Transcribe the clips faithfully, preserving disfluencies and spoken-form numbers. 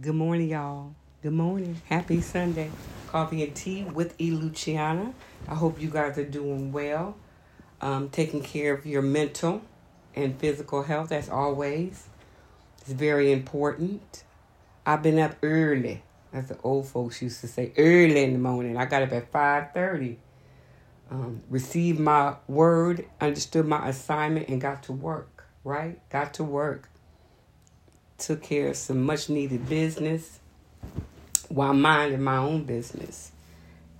Good morning, y'all. Good morning. Happy Sunday. Coffee and tea with E. Luciana. I hope you guys are doing well. Um, taking care of your mental and physical health, as always. It's very important. I've been up early, as the old folks used to say, early in the morning. I got up at five thirty. Um, received my word, understood my assignment, and got to work, right? Got to work. Took care of some much-needed business while minding my own business,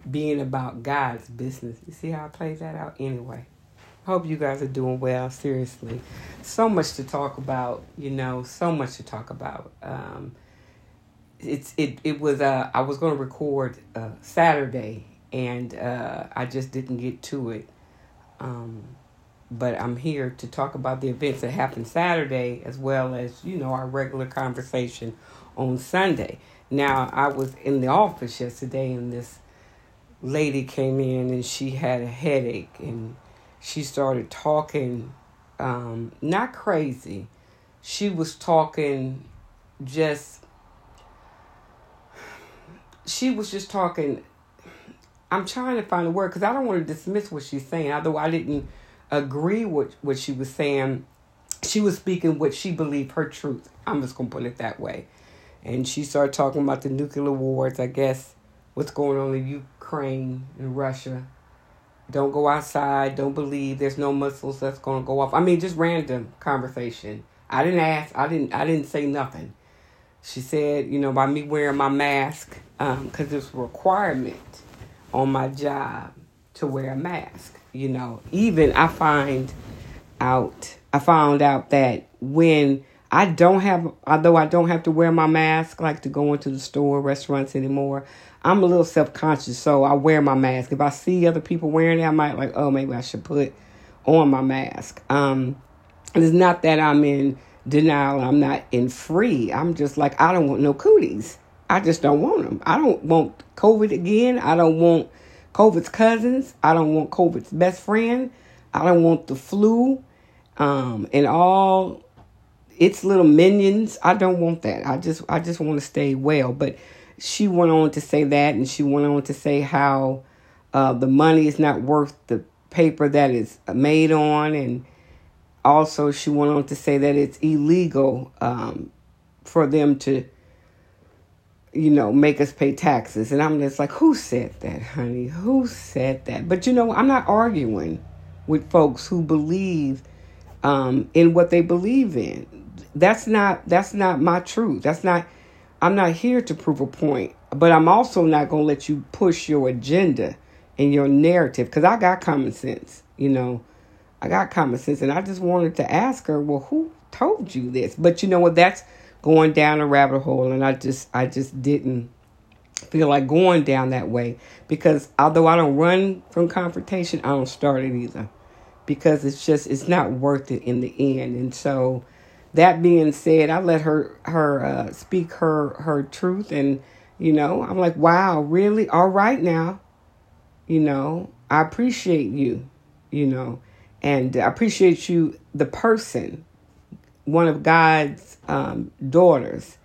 being about God's business. You see how I played that out? Anyway, I hope you guys are doing well, seriously. So much to talk about, you know, so much to talk about. Um, it's it, it was, uh, I was going to record uh, Saturday, and uh, I just didn't get to it. Um But I'm here to talk about the events that happened Saturday, as well as, you know, our regular conversation on Sunday. Now, I was in the office yesterday, and this lady came in, and she had a headache, and she started talking, um, not crazy. She was talking just, she was just talking, I'm trying to find a word, because I don't want to dismiss what she's saying, although I didn't agree with what she was saying. She was speaking what she believed, her truth. I'm just going to put it that way. And she started talking about the nuclear wars, I guess, what's going on in Ukraine and Russia. Don't go outside. Don't believe there's no missiles that's going to go off. I mean, just random conversation. I didn't ask. I didn't I didn't say nothing. She said, you know, by me wearing my mask, um, because it's a requirement on my job to wear a mask. You know, even I find out, I found out that when I don't have, although I don't have to wear my mask, like to go into the store, restaurants anymore, I'm a little self-conscious, so I wear my mask. If I see other people wearing it, I might like, oh, maybe I should put on my mask. Um, it's not that I'm in denial, I'm not in free. I'm just like, I don't want no cooties. I just don't want them. I don't want COVID again. I don't want COVID's cousins. I don't want COVID's best friend. I don't want the flu um, and all its little minions. I don't want that. I just I just want to stay well. But she went on to say that, and she went on to say how uh, the money is not worth the paper that it's made on. And also she went on to say that it's illegal um, for them to, you know, make us pay taxes. And I'm just like, who said that, honey? Who said that? But, you know, I'm not arguing with folks who believe um, in what they believe in. That's not, that's not my truth. That's not, I'm not here to prove a point, but I'm also not going to let you push your agenda and your narrative, because I got common sense, you know, I got common sense. And I just wanted to ask her, well, who told you this? But you know what, that's going down a rabbit hole, and I just I just didn't feel like going down that way, because although I don't run from confrontation, I don't start it either, because it's just, it's not worth it in the end. And so that being said, I let her her uh, speak her her truth, and you know, I'm like, wow, really? All right now, you know, I appreciate you, you know, and I appreciate you, the person, one of God's um, daughters.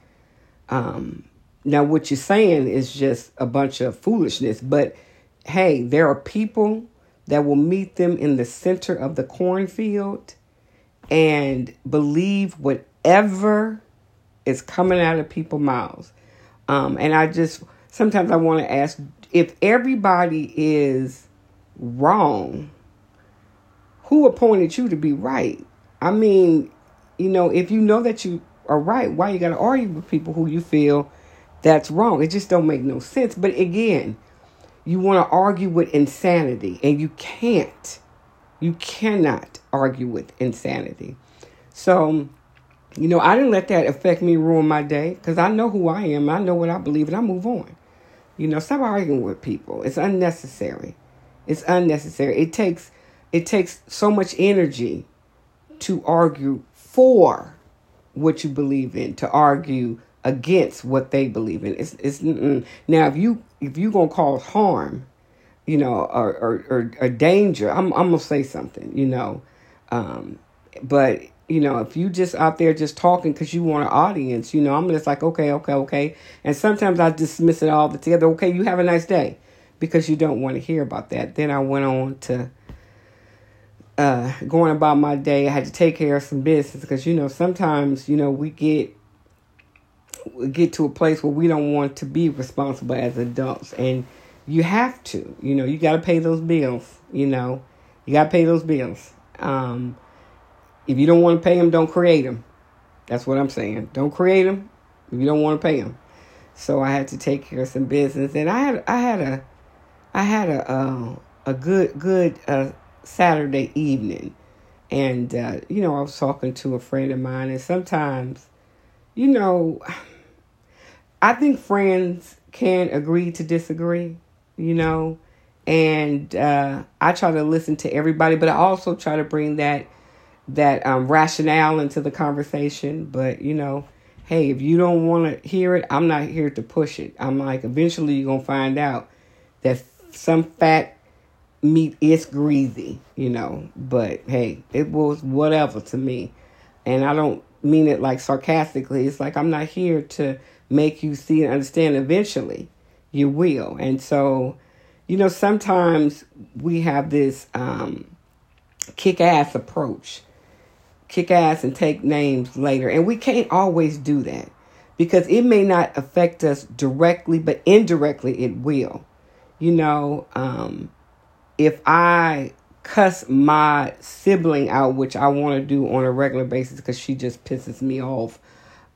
Um, now, what you're saying is just a bunch of foolishness. But, hey, there are people that will meet them in the center of the cornfield and believe whatever is coming out of people's mouths. Um, and I just, sometimes I want to ask, if everybody is wrong, who appointed you to be right? I mean, you know, if you know that you are right, why you got to argue with people who you feel that's wrong? It just don't make no sense. But again, you want to argue with insanity, and you can't. You cannot argue with insanity. So, you know, I didn't let that affect me, ruin my day, because I know who I am. I know what I believe, and I move on. You know, stop arguing with people. It's unnecessary. It's unnecessary. It takes, it takes so much energy to argue for what you believe in, to argue against what they believe in. It's it's mm-mm. Now if you if you gonna cause harm, you know, or or, or, or danger, I'm I'm gonna say something, you know, um, but You know, if you just out there just talking because you want an audience, you know, I'm just like, okay, okay, okay. And sometimes I dismiss it all together. Okay, you have a nice day, because you don't want to hear about that. Then I went on to uh, going about my day. I had to take care of some business because, you know, sometimes, you know, we get we get to a place where we don't want to be responsible as adults. And you have to, you know, you got to pay those bills, you know, you got to pay those bills. Um If you don't want to pay them, don't create them. That's what I'm saying. Don't create them if you don't want to pay them. So I had to take care of some business, and I had I had a I had a uh, a good good uh, Saturday evening, and uh, you know, I was talking to a friend of mine, and sometimes, you know, I think friends can agree to disagree, you know, and uh, I try to listen to everybody, but I also try to bring that. that um, rationale into the conversation. But, you know, hey, if you don't want to hear it, I'm not here to push it. I'm like, eventually you're going to find out that some fat meat is greasy, you know. But, hey, it was whatever to me. And I don't mean it like sarcastically. It's like, I'm not here to make you see and understand. Eventually you will. And so, you know, sometimes we have this um, kick-ass approach. Kick ass and take names later. And we can't always do that, because it may not affect us directly, but indirectly it will. You know, um, if I cuss my sibling out, which I want to do on a regular basis because she just pisses me off,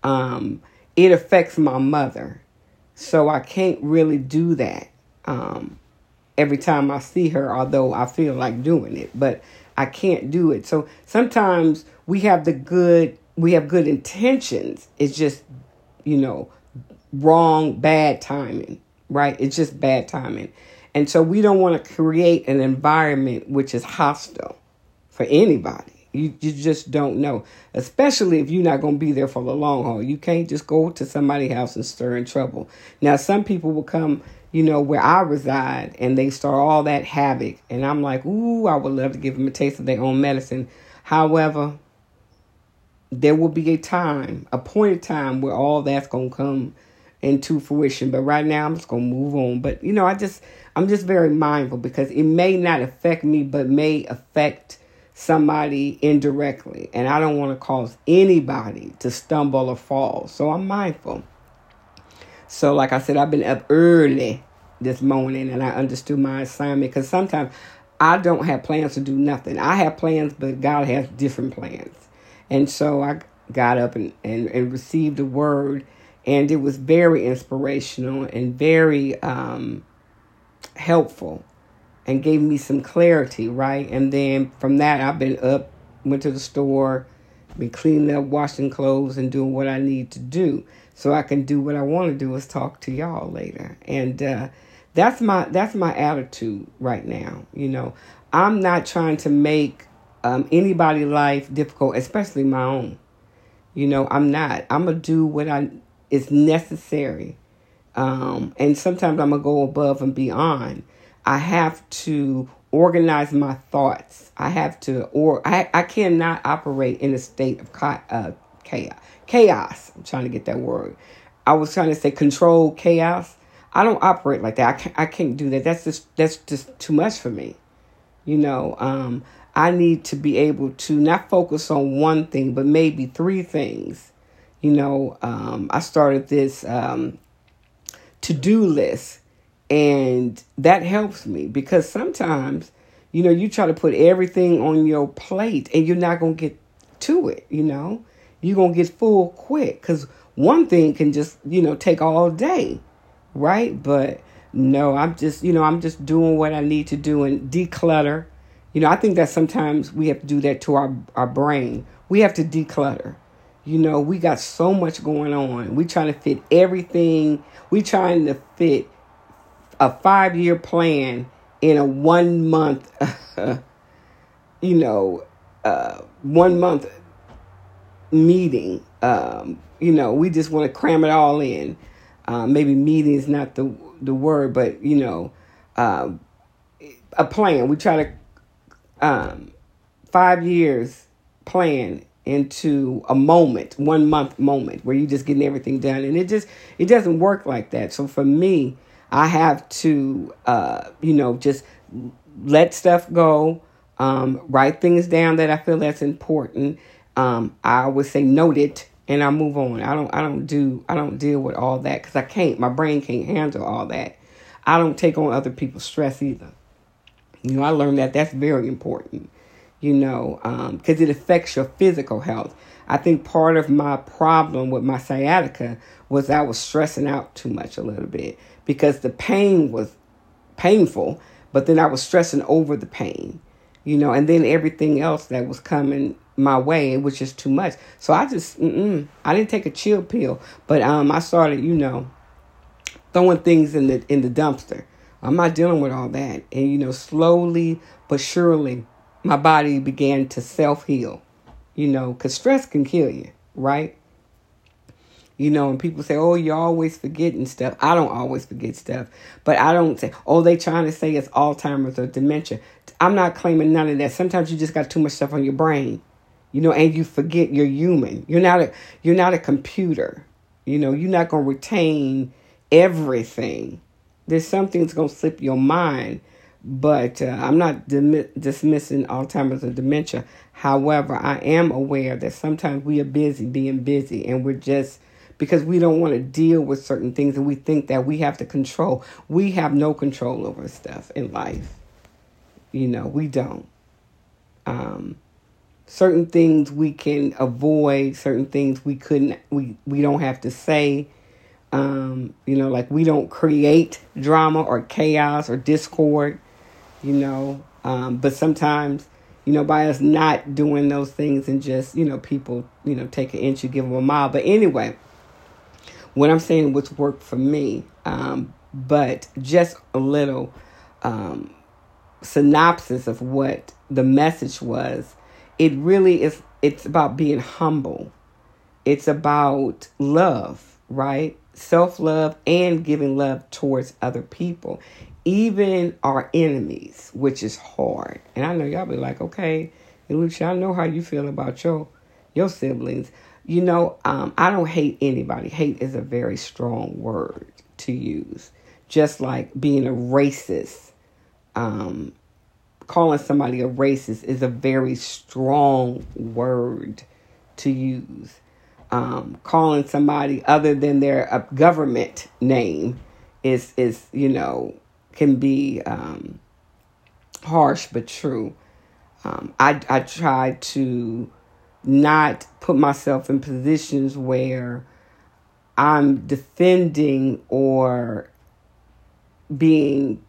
um, it affects my mother. So I can't really do that um, every time I see her, although I feel like doing it. But I can't do it. So sometimes we have the good, we have good intentions. It's just, you know, wrong, bad timing, right? It's just bad timing. And so we don't want to create an environment which is hostile for anybody. You, you just don't know, especially if you're not going to be there for the long haul. You can't just go to somebody's house and stir in trouble. Now, some people will come, you know, where I reside, and they start all that havoc. And I'm like, ooh, I would love to give them a taste of their own medicine. However, there will be a time, a point of time where all that's going to come into fruition. But right now, I'm just going to move on. But, you know, I just, I'm just very mindful, because it may not affect me, but may affect somebody indirectly. And I don't want to cause anybody to stumble or fall. So I'm mindful. So, like I said, I've been up early this morning, and I understood my assignment, because sometimes I don't have plans to do nothing. I have plans, but God has different plans. And so I got up and, and, and received a word, and it was very inspirational and very um, helpful, and gave me some clarity, right? And then from that, I've been up, went to the store, been cleaning up, washing clothes, and doing what I need to do. So I can do what I want to do, is talk to y'all later. And uh, that's my that's my attitude right now. You know, I'm not trying to make um, anybody's life difficult, especially my own. You know, I'm not. I'm going to do what I is necessary. Um, and sometimes I'm going to go above and beyond. I have to organize my thoughts. I have to, or I, I cannot operate in a state of uh, chaos. Chaos. I'm trying to get that word. I was trying to say control chaos. I don't operate like that. I can't, I can't do that. That's just that's just too much for me. You know, um, I need to be able to not focus on one thing, but maybe three things. You know, um, I started this um, to-do list, and that helps me, because sometimes, you know, you try to put everything on your plate and you're not going to get to it, you know. You're going to get full quick, because one thing can just, you know, take all day, right? But no, I'm just, you know, I'm just doing what I need to do and declutter. You know, I think that sometimes we have to do that to our, our brain. We have to declutter. You know, we got so much going on. We trying to fit everything. We trying to fit a five-year plan in a one-month, you know, uh, one-month meeting. Um you know, we just want to cram it all in. Uh, maybe meeting is not the the word, but you know, uh, a plan. We try to um five years plan into a moment, one month moment where you're just getting everything done. And it just, it doesn't work like that. So for me, I have to, uh, you know, just let stuff go, um, write things down that I feel that's important. Um, I would say note it and I move on. I don't, I don't do, I don't deal with all that because I can't, my brain can't handle all that. I don't take on other people's stress either. You know, I learned that that's very important. You know, because um, it affects your physical health. I think part of my problem with my sciatica was I was stressing out too much a little bit because the pain was painful, but then I was stressing over the pain, you know, and then everything else that was coming my way, it was just too much. So I just, mm-mm, I didn't take a chill pill, but um, I started, you know, throwing things in the in the dumpster. I'm not dealing with all that. And, you know, slowly but surely, my body began to self-heal, you know, because stress can kill you, right? You know, and people say, oh, you're always forgetting stuff. I don't always forget stuff, but I don't say, oh, they trying to say it's Alzheimer's or dementia. I'm not claiming none of that. Sometimes you just got too much stuff on your brain, you know, and you forget you're human. You're not a, you're not a computer. You know, you're not going to retain everything. There's something that's going to slip your mind. But uh, I'm not dim- dismissing Alzheimer's or dementia. However, I am aware that sometimes we are busy being busy and we're just because we don't want to deal with certain things and we think that we have to control. We have no control over stuff in life. You know, we don't. Um, certain things we can avoid, certain things we couldn't, we, we don't have to say. Um, you know, like we don't create drama or chaos or discord. You know, um, but sometimes, you know, by us not doing those things and just, you know, people, you know, take an inch, you give them a mile. But anyway, what I'm saying what's worked for me, um, but just a little um, synopsis of what the message was. It really is. It's about being humble. It's about love, right? Self-love and giving love towards other people. Even our enemies, which is hard. And I know y'all be like, okay, Lucia, I know how you feel about your your siblings. You know, um, I don't hate anybody. Hate is a very strong word to use. Just like being a racist. Um, calling somebody a racist is a very strong word to use. Um, calling somebody other than their uh, government name is, is you know, can be um, harsh but true. Um, I I try to not put myself in positions where I'm defending or being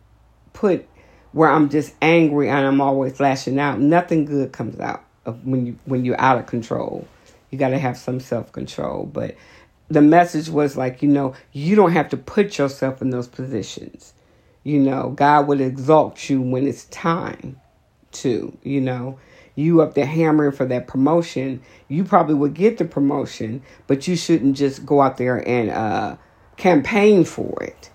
put where I'm just angry and I'm always lashing out. Nothing good comes out of when you when you're out of control. You got to have some self-control. But the message was like, you know, you don't have to put yourself in those positions. You know, God will exalt you when it's time to, you know, you up there hammering for that promotion. You probably would get the promotion, but you shouldn't just go out there and uh, campaign for it,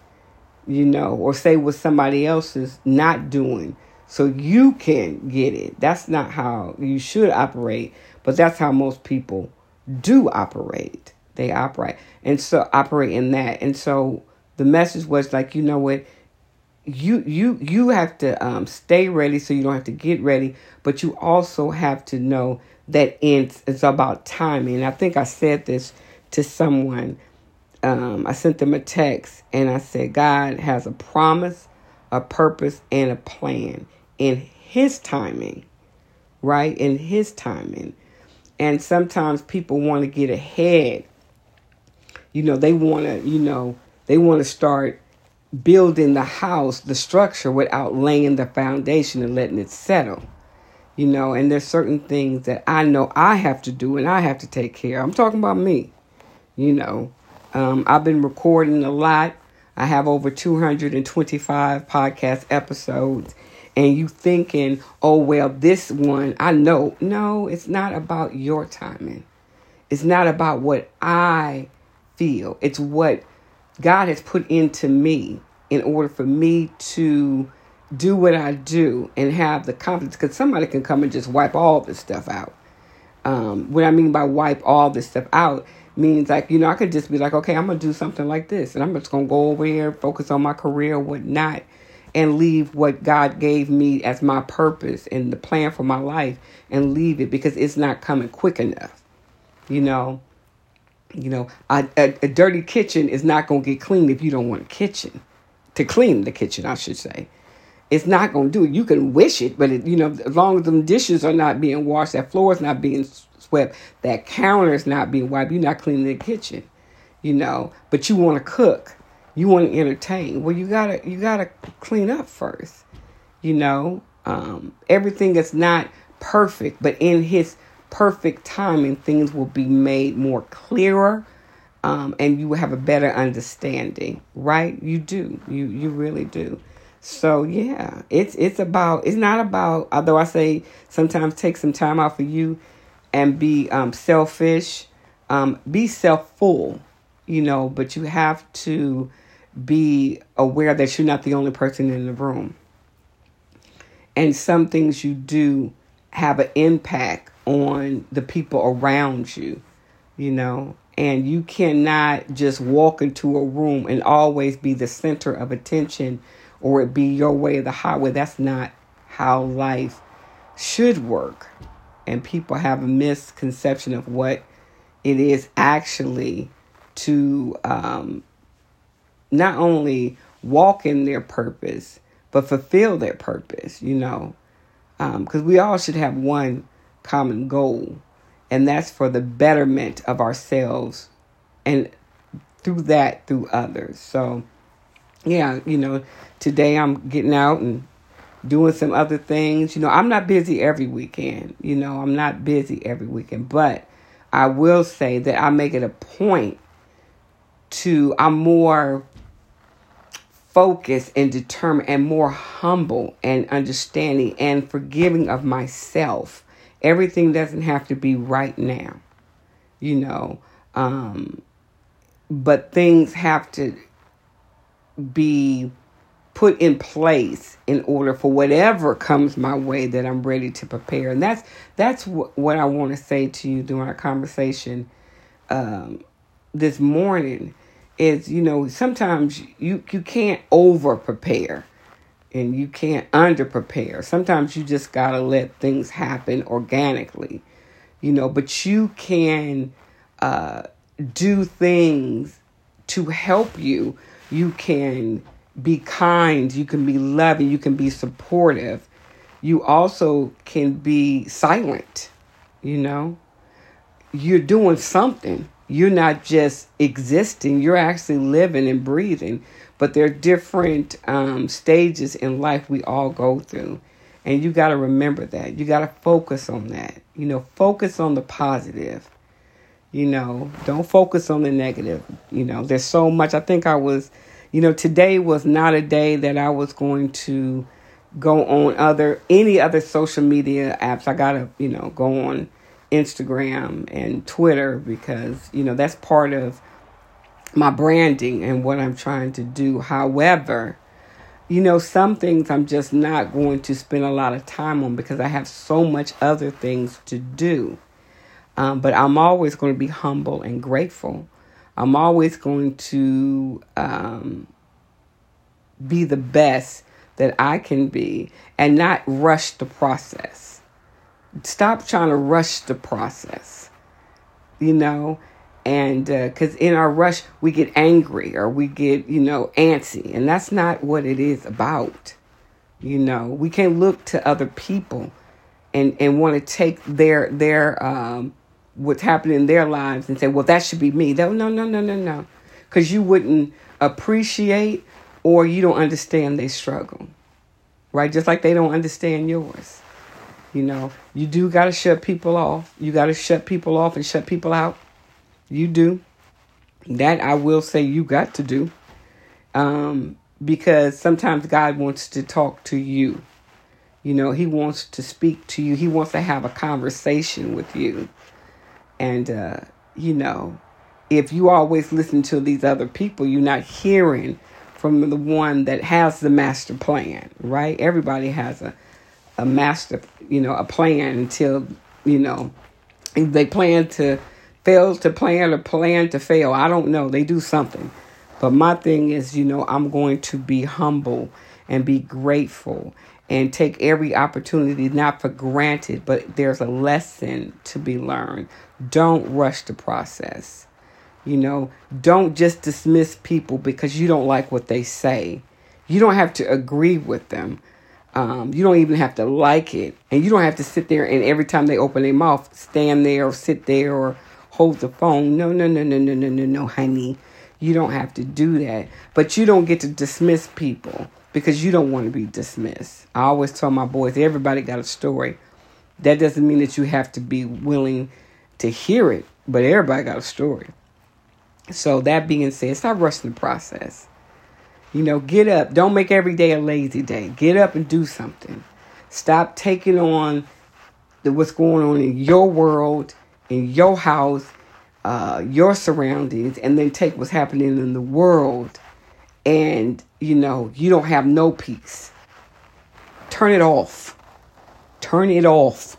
you know, or say what somebody else is not doing so you can get it. That's not how you should operate. But that's how most people do operate. They operate and so operate in that. And so the message was like, you know what, you you you have to um, stay ready so you don't have to get ready. But you also have to know that it's, it's about timing. And I think I said this to someone. Um, I sent them a text and I said, God has a promise, a purpose, and a plan in His timing, right? In His timing. And sometimes people want to get ahead. You know, they want to, you know, they want to start building the house, the structure without laying the foundation and letting it settle. You know, and there's certain things that I know I have to do and I have to take care of. I'm talking about me. You know, um, I've been recording a lot. I have over two hundred twenty-five podcast episodes. And you thinking, oh, well, this one, I know. No, it's not about your timing. It's not about what I feel. It's what God has put into me in order for me to do what I do and have the confidence. Because somebody can come and just wipe all this stuff out. Um, what I mean by wipe all this stuff out means, like, you know, I could just be like, okay, I'm going to do something like this. And I'm just going to go over here, focus on my career, whatnot, and leave what God gave me as my purpose and the plan for my life, and leave it because it's not coming quick enough. You know, you know, I, a, a dirty kitchen is not going to get cleaned if you don't want a kitchen to clean the kitchen, I should say. It's not going to do it. You can wish it, but, it, you know, as long as them dishes are not being washed, that floor is not being swept, that counter is not being wiped, you're not cleaning the kitchen, you know, but you want to cook. You want to entertain. Well, you gotta you gotta clean up first, you know. Um, everything is not perfect, but in His perfect timing, things will be made more clearer, um, and you will have a better understanding, right? You do, you you really do. So yeah, it's it's about it's not about. Although I say sometimes take some time out for you, and be um, selfish, um, be self-full, you know. But you have to be aware that you're not the only person in the room. And some things you do have an impact on the people around you, you know, and you cannot just walk into a room and always be the center of attention or it be your way of the highway. That's not how life should work. And people have a misconception of what it is actually to, um, not only walk in their purpose, but fulfill their purpose, you know, because um, we all should have one common goal, and that's for the betterment of ourselves and through that, through others. So, yeah, you know, today I'm getting out and doing some other things. You know, I'm not busy every weekend, you know, I'm not busy every weekend, but I will say that I make it a point to, I'm more focused and determined and more humble and understanding and forgiving of myself. Everything doesn't have to be right now, you know, um, but things have to be put in place in order for whatever comes my way that I'm ready to prepare. And that's that's wh- what I want to say to you during our conversation um, this morning is, you know, sometimes you, you can't over prepare and you can't under prepare. Sometimes you just got to let things happen organically, you know, but you can uh, do things to help you. You can be kind. You can be loving. You can be supportive. You also can be silent. You know, you're doing something. You're not just existing. You're actually living and breathing. But there are different um, stages in life we all go through. And you got to remember that. You got to focus on that. You know, focus on the positive. You know, don't focus on the negative. You know, there's so much. I think I was... You know, today was not a day that I was going to go on other any other social media apps. I got to, you know, go on Instagram and Twitter because, you know, that's part of my branding and what I'm trying to do. However, you know, some things I'm just not going to spend a lot of time on because I have so much other things to do. Um, but I'm always going to be humble and grateful. I'm always going to um, be the best that I can be and not rush the process. Stop trying to rush the process, you know, and because uh, in our rush, we get angry or we get, you know, antsy. And that's not what it is about. You know, we can't look to other people and, and want to take their their um what's happening in their lives and say, well, that should be me. No, no, no, no, no, no. Because you wouldn't appreciate or you don't understand their struggle, right? Just like they don't understand yours. You know, you do got to shut people off. You got to shut people off and shut people out. You do. That I will say you got to do. Um, because sometimes God wants to talk to you. You know, He wants to speak to you. He wants to have a conversation with you. And, uh, you know, if you always listen to these other people, you're not hearing from the one that has the master plan, right? Everybody has a, a master, you know, a plan until, you know, They plan to fail to plan or plan to fail. I don't know. They do something. But my thing is, you know, I'm going to be humble and be grateful and take every opportunity, not for granted, but there's a lesson to be learned. Don't rush the process. You know, don't just dismiss people because you don't like what they say. You don't have to agree with them. Um, you don't even have to like it. And you don't have to sit there and every time they open their mouth, stand there or sit there or hold the phone. No, no, no, no, no, no, no, no, honey. You don't have to do that. But you don't get to dismiss people because you don't want to be dismissed. I always tell my boys, everybody got a story. That doesn't mean that you have to be willing to hear it, but everybody got a story. So that being said, stop rushing the process. You know, get up. Don't make every day a lazy day. Get up and do something. Stop taking on the, what's going on in your world, in your house, uh, your surroundings, and then take what's happening in the world. And, you know, you don't have no peace. Turn it off. Turn it off.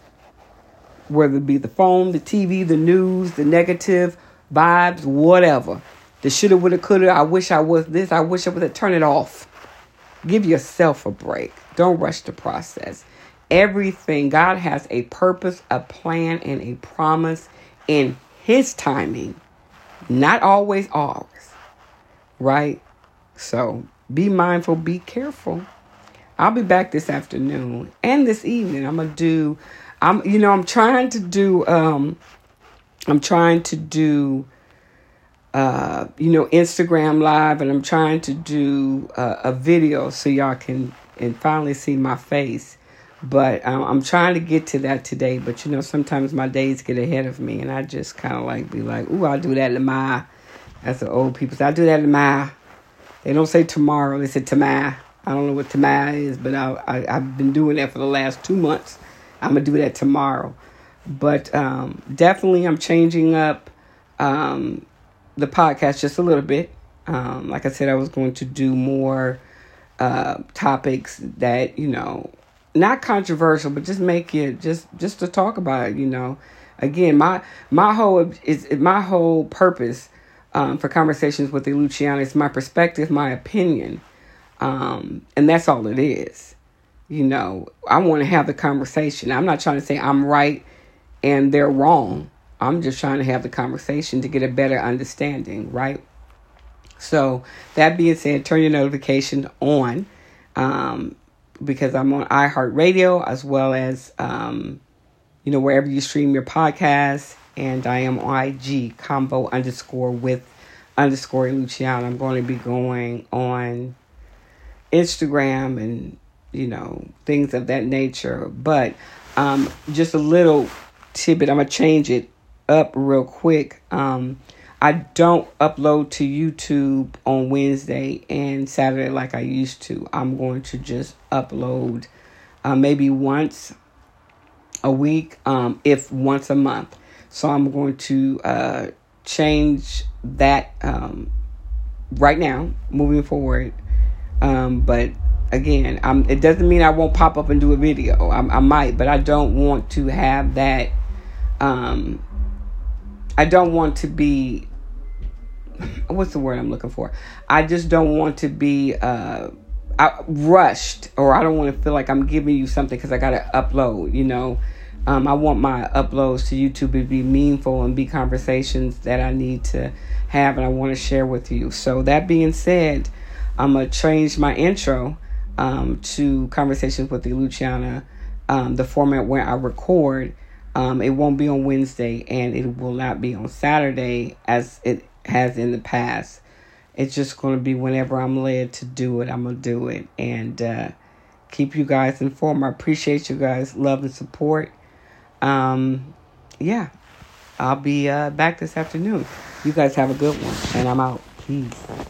Whether it be the phone, the T V, the news, the negative vibes, whatever. The shoulda, woulda, coulda, I wish I was this, I wish I was that. Turn it off. Give yourself a break. Don't rush the process. Everything, God has a purpose, a plan, and a promise in His timing. Not always ours. Right? So, be mindful, be careful. I'll be back this afternoon and this evening. I'm going to do, I'm, you know, I'm trying to do, um, I'm trying to do, Uh, you know, Instagram live, and I'm trying to do uh, a video so y'all can and finally see my face. But um, I'm trying to get to that today. But, you know, sometimes my days get ahead of me and I just kind of like be like, ooh, I'll do that tomorrow. That's the old people. So I'll do that tomorrow. They don't say tomorrow. They say tomorrow. I don't know what tomorrow is, but I, I, I've been doing that for the last two months. I'm going to do that tomorrow. But um, definitely I'm changing up Um, the podcast just a little bit. Um, like I said, I was going to do more uh, topics that, you know, not controversial, but just make it just just to talk about it, you know. Again, my my whole is my whole purpose um, for Conversations with the Luciana is my perspective, my opinion, um, and that's all it is. You know, I want to have the conversation. I'm not trying to say I'm right and they're wrong. I'm just trying to have the conversation to get a better understanding, right? So that being said, turn your notification on um, because I'm on iHeartRadio as well as, um, you know, wherever you stream your podcast. And I am I G combo underscore with underscore Luciana. I'm going to be going on Instagram and, you know, things of that nature. But um, just a little tidbit, I'm going to change it up real quick. Um, I don't upload to YouTube on Wednesday and Saturday like I used to. I'm going to just upload uh, maybe once a week, um, if once a month. So I'm going to uh, change that um, right now, moving forward. Um, but again, I'm, it doesn't mean I won't pop up and do a video. I, I might, but I don't want to have that. Um, I don't want to be, what's the word I'm looking for? I just don't want to be uh, I, rushed, or I don't want to feel like I'm giving you something because I got to upload, you know. Um, I want my uploads to YouTube to be meaningful and be conversations that I need to have and I want to share with you. So that being said, I'm going to change my intro um, to Conversations with the Luciana, um, the format where I record. Um, it won't be on Wednesday and it will not be on Saturday as it has in the past. It's just going to be whenever I'm led to do it, I'm going to do it and uh, keep you guys informed. I appreciate you guys' love and support. Um, yeah, I'll be uh, back this afternoon. You guys have a good one and I'm out. Peace.